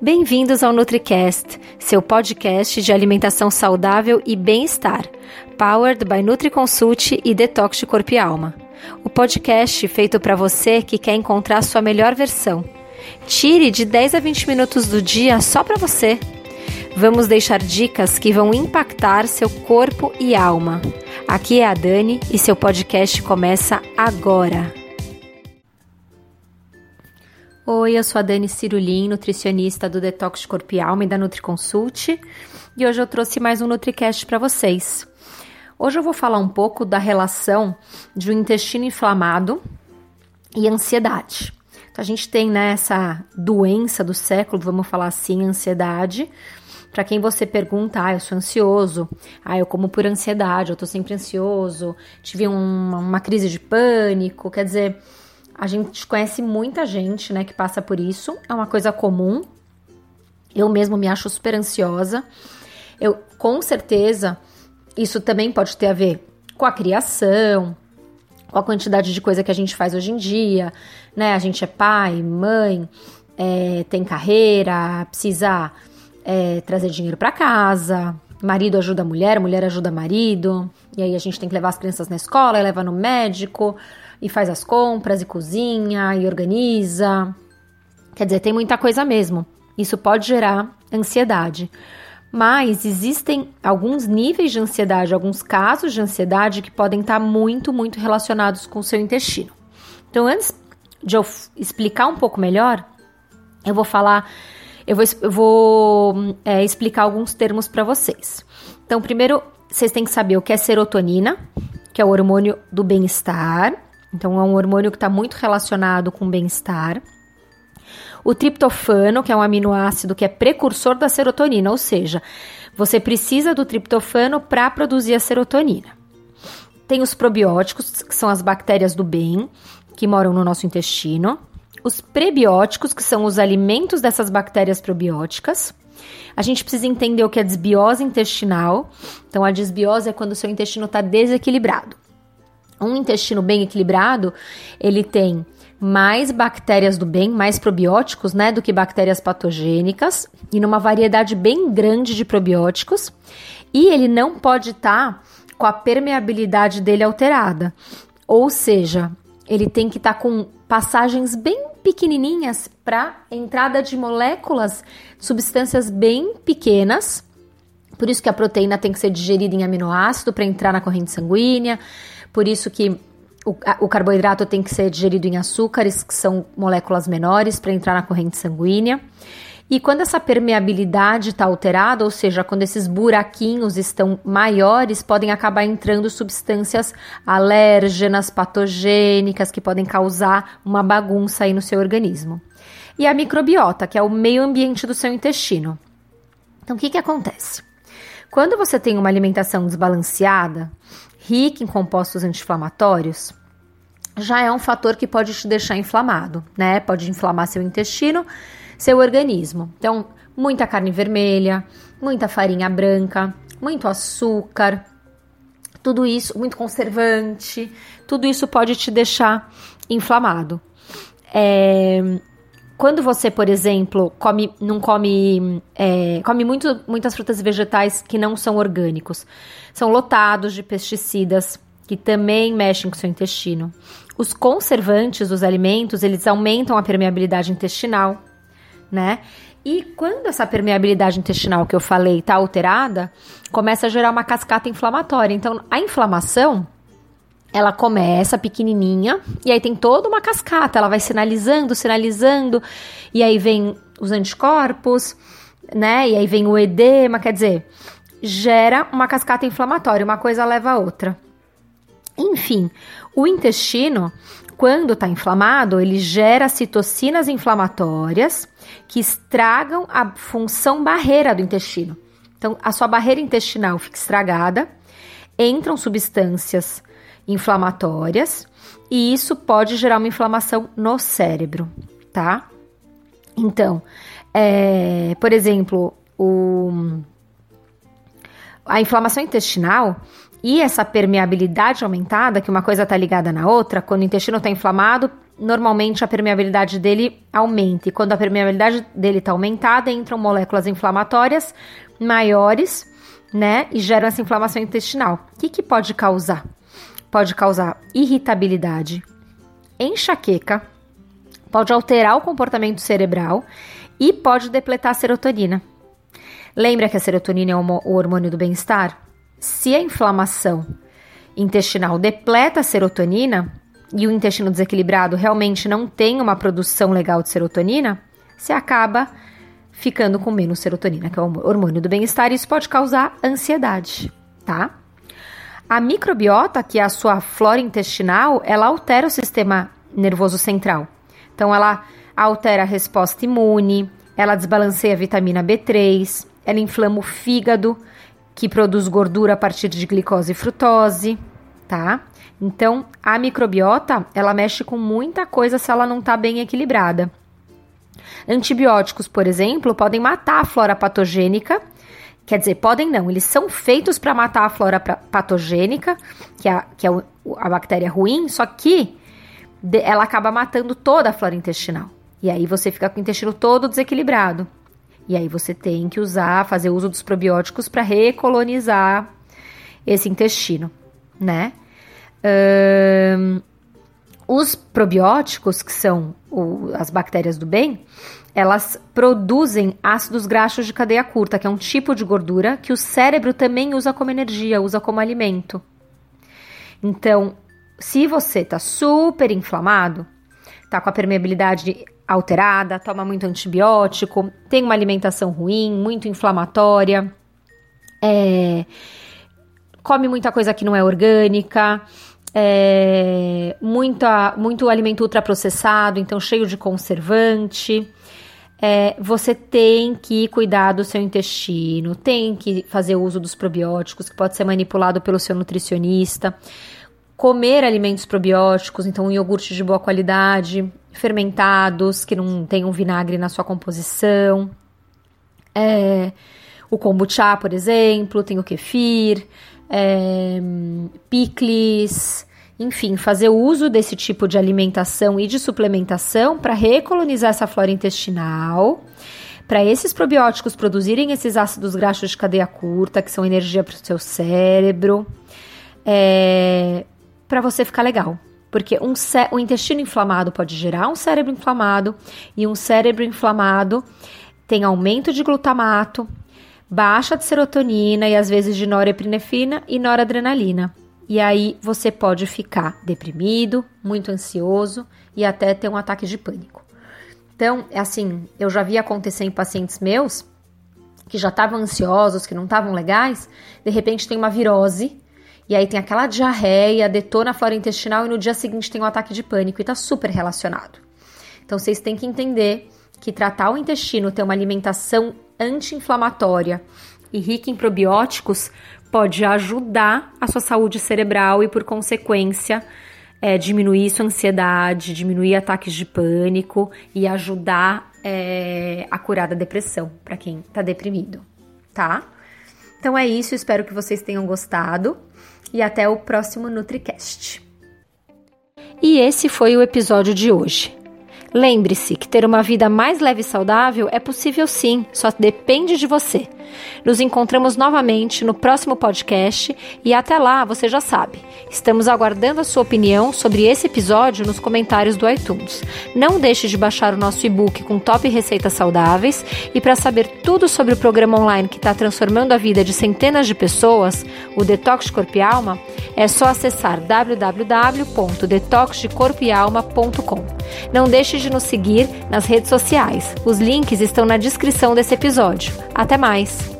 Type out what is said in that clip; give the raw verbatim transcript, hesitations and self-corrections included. Bem-vindos ao NutriCast, seu podcast de alimentação saudável e bem-estar, powered by NutriConsult e Detox de Corpo e Alma. O podcast feito para você que quer encontrar sua melhor versão. Tire de dez a vinte minutos do dia só para você. Vamos deixar dicas que vão impactar seu corpo e alma. Aqui é a Dani e seu podcast começa agora. Oi, eu sou a Dani Cirulim, nutricionista do Detox de Corpo e Alma e da NutriConsult, e hoje eu trouxe mais um NutriCast para vocês. Hoje eu vou falar um pouco da relação de um intestino inflamado e ansiedade. Então, a gente tem, né, essa doença do século, vamos falar assim, ansiedade. Para quem você pergunta, ah, eu sou ansioso, ah, eu como por ansiedade, eu tô sempre ansioso, tive um, uma crise de pânico, quer dizer... A gente conhece muita gente, né, que passa por isso. É uma coisa comum. Eu mesmo me acho super ansiosa. Eu, com certeza, isso também pode ter a ver com a criação, com a quantidade de coisa que a gente faz hoje em dia, né? A gente é pai, mãe, é, tem carreira, precisa é, trazer dinheiro para casa. Marido ajuda a mulher, mulher ajuda marido. E aí a gente tem que levar as crianças na escola, leva no médico... E faz as compras, e cozinha, e organiza. Quer dizer, tem muita coisa mesmo. Isso pode gerar ansiedade. Mas existem alguns níveis de ansiedade, alguns casos de ansiedade que podem estar muito, muito relacionados com o seu intestino. Então, antes de eu explicar um pouco melhor, eu vou falar, eu vou, eu vou é, explicar alguns termos para vocês. Então, primeiro, vocês têm que saber o que é serotonina, que é o hormônio do bem-estar. Então, é um hormônio que está muito relacionado com o bem-estar. O triptofano, que é um aminoácido que é precursor da serotonina, ou seja, você precisa do triptofano para produzir a serotonina. Tem os probióticos, que são as bactérias do bem, que moram no nosso intestino. Os prebióticos, que são os alimentos dessas bactérias probióticas. A gente precisa entender o que é desbiose intestinal. Então, a desbiose é quando o seu intestino está desequilibrado. Um intestino bem equilibrado, ele tem mais bactérias do bem, mais probióticos, né, do que bactérias patogênicas, e numa variedade bem grande de probióticos, e ele não pode estar tá com a permeabilidade dele alterada, ou seja, ele tem que estar tá com passagens bem pequenininhas para entrada de moléculas, substâncias bem pequenas, por isso que a proteína tem que ser digerida em aminoácido para entrar na corrente sanguínea. Por isso que o, o carboidrato tem que ser digerido em açúcares, que são moléculas menores, para entrar na corrente sanguínea. E quando essa permeabilidade está alterada, ou seja, quando esses buraquinhos estão maiores, podem acabar entrando substâncias alérgenas, patogênicas, que podem causar uma bagunça aí no seu organismo. E a microbiota, que é o meio ambiente do seu intestino. Então, o que que acontece? Quando você tem uma alimentação desbalanceada, rica em compostos anti-inflamatórios, já é um fator que pode te deixar inflamado, né? Pode inflamar seu intestino, seu organismo. Então, muita carne vermelha, muita farinha branca, muito açúcar, tudo isso, muito conservante, tudo isso pode te deixar inflamado. É, quando você, por exemplo, come, não come, é, come muito, muitas frutas e vegetais que não são orgânicos, são lotados de pesticidas que também mexem com o seu intestino. Os conservantes dos alimentos, eles aumentam a permeabilidade intestinal, né? E quando essa permeabilidade intestinal que eu falei está alterada, começa a gerar uma cascata inflamatória. Então, a inflamação... Ela começa pequenininha e aí tem toda uma cascata, ela vai sinalizando, sinalizando, e aí vem os anticorpos, né, e aí vem o edema, quer dizer, gera uma cascata inflamatória, uma coisa leva a outra. Enfim, o intestino, quando está inflamado, ele gera citocinas inflamatórias que estragam a função barreira do intestino. Então, a sua barreira intestinal fica estragada, entram substâncias inflamatórias, e isso pode gerar uma inflamação no cérebro, tá? Então, é, por exemplo, o, a inflamação intestinal e essa permeabilidade aumentada, que uma coisa está ligada na outra, quando o intestino está inflamado, normalmente a permeabilidade dele aumenta. E quando a permeabilidade dele está aumentada, entram moléculas inflamatórias maiores, né? E geram essa inflamação intestinal. O que, que pode causar? Pode causar irritabilidade, enxaqueca, pode alterar o comportamento cerebral e pode depletar a serotonina. Lembra que a serotonina é o hormônio do bem-estar? Se a inflamação intestinal depleta a serotonina e o intestino desequilibrado realmente não tem uma produção legal de serotonina, você acaba ficando com menos serotonina, que é o hormônio do bem-estar, e isso pode causar ansiedade, tá? A microbiota, que é a sua flora intestinal, ela altera o sistema nervoso central. Então, ela altera a resposta imune, ela desbalanceia a vitamina B três, ela inflama o fígado, que produz gordura a partir de glicose e frutose, tá? Então, a microbiota, ela mexe com muita coisa se ela não tá bem equilibrada. Antibióticos, por exemplo, podem matar a flora patogênica, quer dizer, podem não, eles são feitos para matar a flora patogênica, que é, que é a bactéria ruim, só que ela acaba matando toda a flora intestinal. E aí você fica com o intestino todo desequilibrado. E aí você tem que usar, fazer uso dos probióticos para recolonizar esse intestino, né? Um, os probióticos, que são o, as bactérias do bem, elas produzem ácidos graxos de cadeia curta, que é um tipo de gordura que o cérebro também usa como energia, usa como alimento. Então, se você tá super inflamado, tá com a permeabilidade alterada, toma muito antibiótico, tem uma alimentação ruim, muito inflamatória, é, come muita coisa que não é orgânica, é, muita, muito alimento ultraprocessado, então cheio de conservante, é, você tem que cuidar do seu intestino, tem que fazer uso dos probióticos, que pode ser manipulado pelo seu nutricionista, comer alimentos probióticos, então um iogurte de boa qualidade, fermentados, que não tenham vinagre na sua composição, é, o kombucha, por exemplo, tem o kefir, é, picles, enfim, fazer uso desse tipo de alimentação e de suplementação para recolonizar essa flora intestinal, para esses probióticos produzirem esses ácidos graxos de cadeia curta, que são energia para o seu cérebro, é, para você ficar legal, porque um ce- o intestino inflamado pode gerar um cérebro inflamado, e um cérebro inflamado tem aumento de glutamato, baixa de serotonina e às vezes de norepinefrina e noradrenalina, e aí você pode ficar deprimido, muito ansioso e até ter um ataque de pânico. Então, assim, eu já vi acontecer em pacientes meus que já estavam ansiosos, que não estavam legais, de repente tem uma virose, e aí tem aquela diarreia, detona a flora intestinal e no dia seguinte tem um ataque de pânico e tá super relacionado. Então vocês têm que entender que tratar o intestino, ter uma alimentação anti-inflamatória e rica em probióticos pode ajudar a sua saúde cerebral e por consequência é, diminuir sua ansiedade, diminuir ataques de pânico e ajudar é, a curar da depressão para quem tá deprimido, tá? Então é isso, espero que vocês tenham gostado. E até o próximo NutriCast. E esse foi o episódio de hoje. Lembre-se que ter uma vida mais leve e saudável é possível sim, só depende de você. Nos encontramos novamente no próximo podcast e até lá, você já sabe, estamos aguardando a sua opinião sobre esse episódio nos comentários do iTunes. Não deixe de baixar o nosso e-book com top receitas saudáveis e para saber tudo sobre o programa online que está transformando a vida de centenas de pessoas, o Detox de Corpo e Alma, é só acessar w w w ponto detox de corpo e alma ponto com. Não deixe de nos seguir nas redes sociais. Os links estão na descrição desse episódio. Até mais!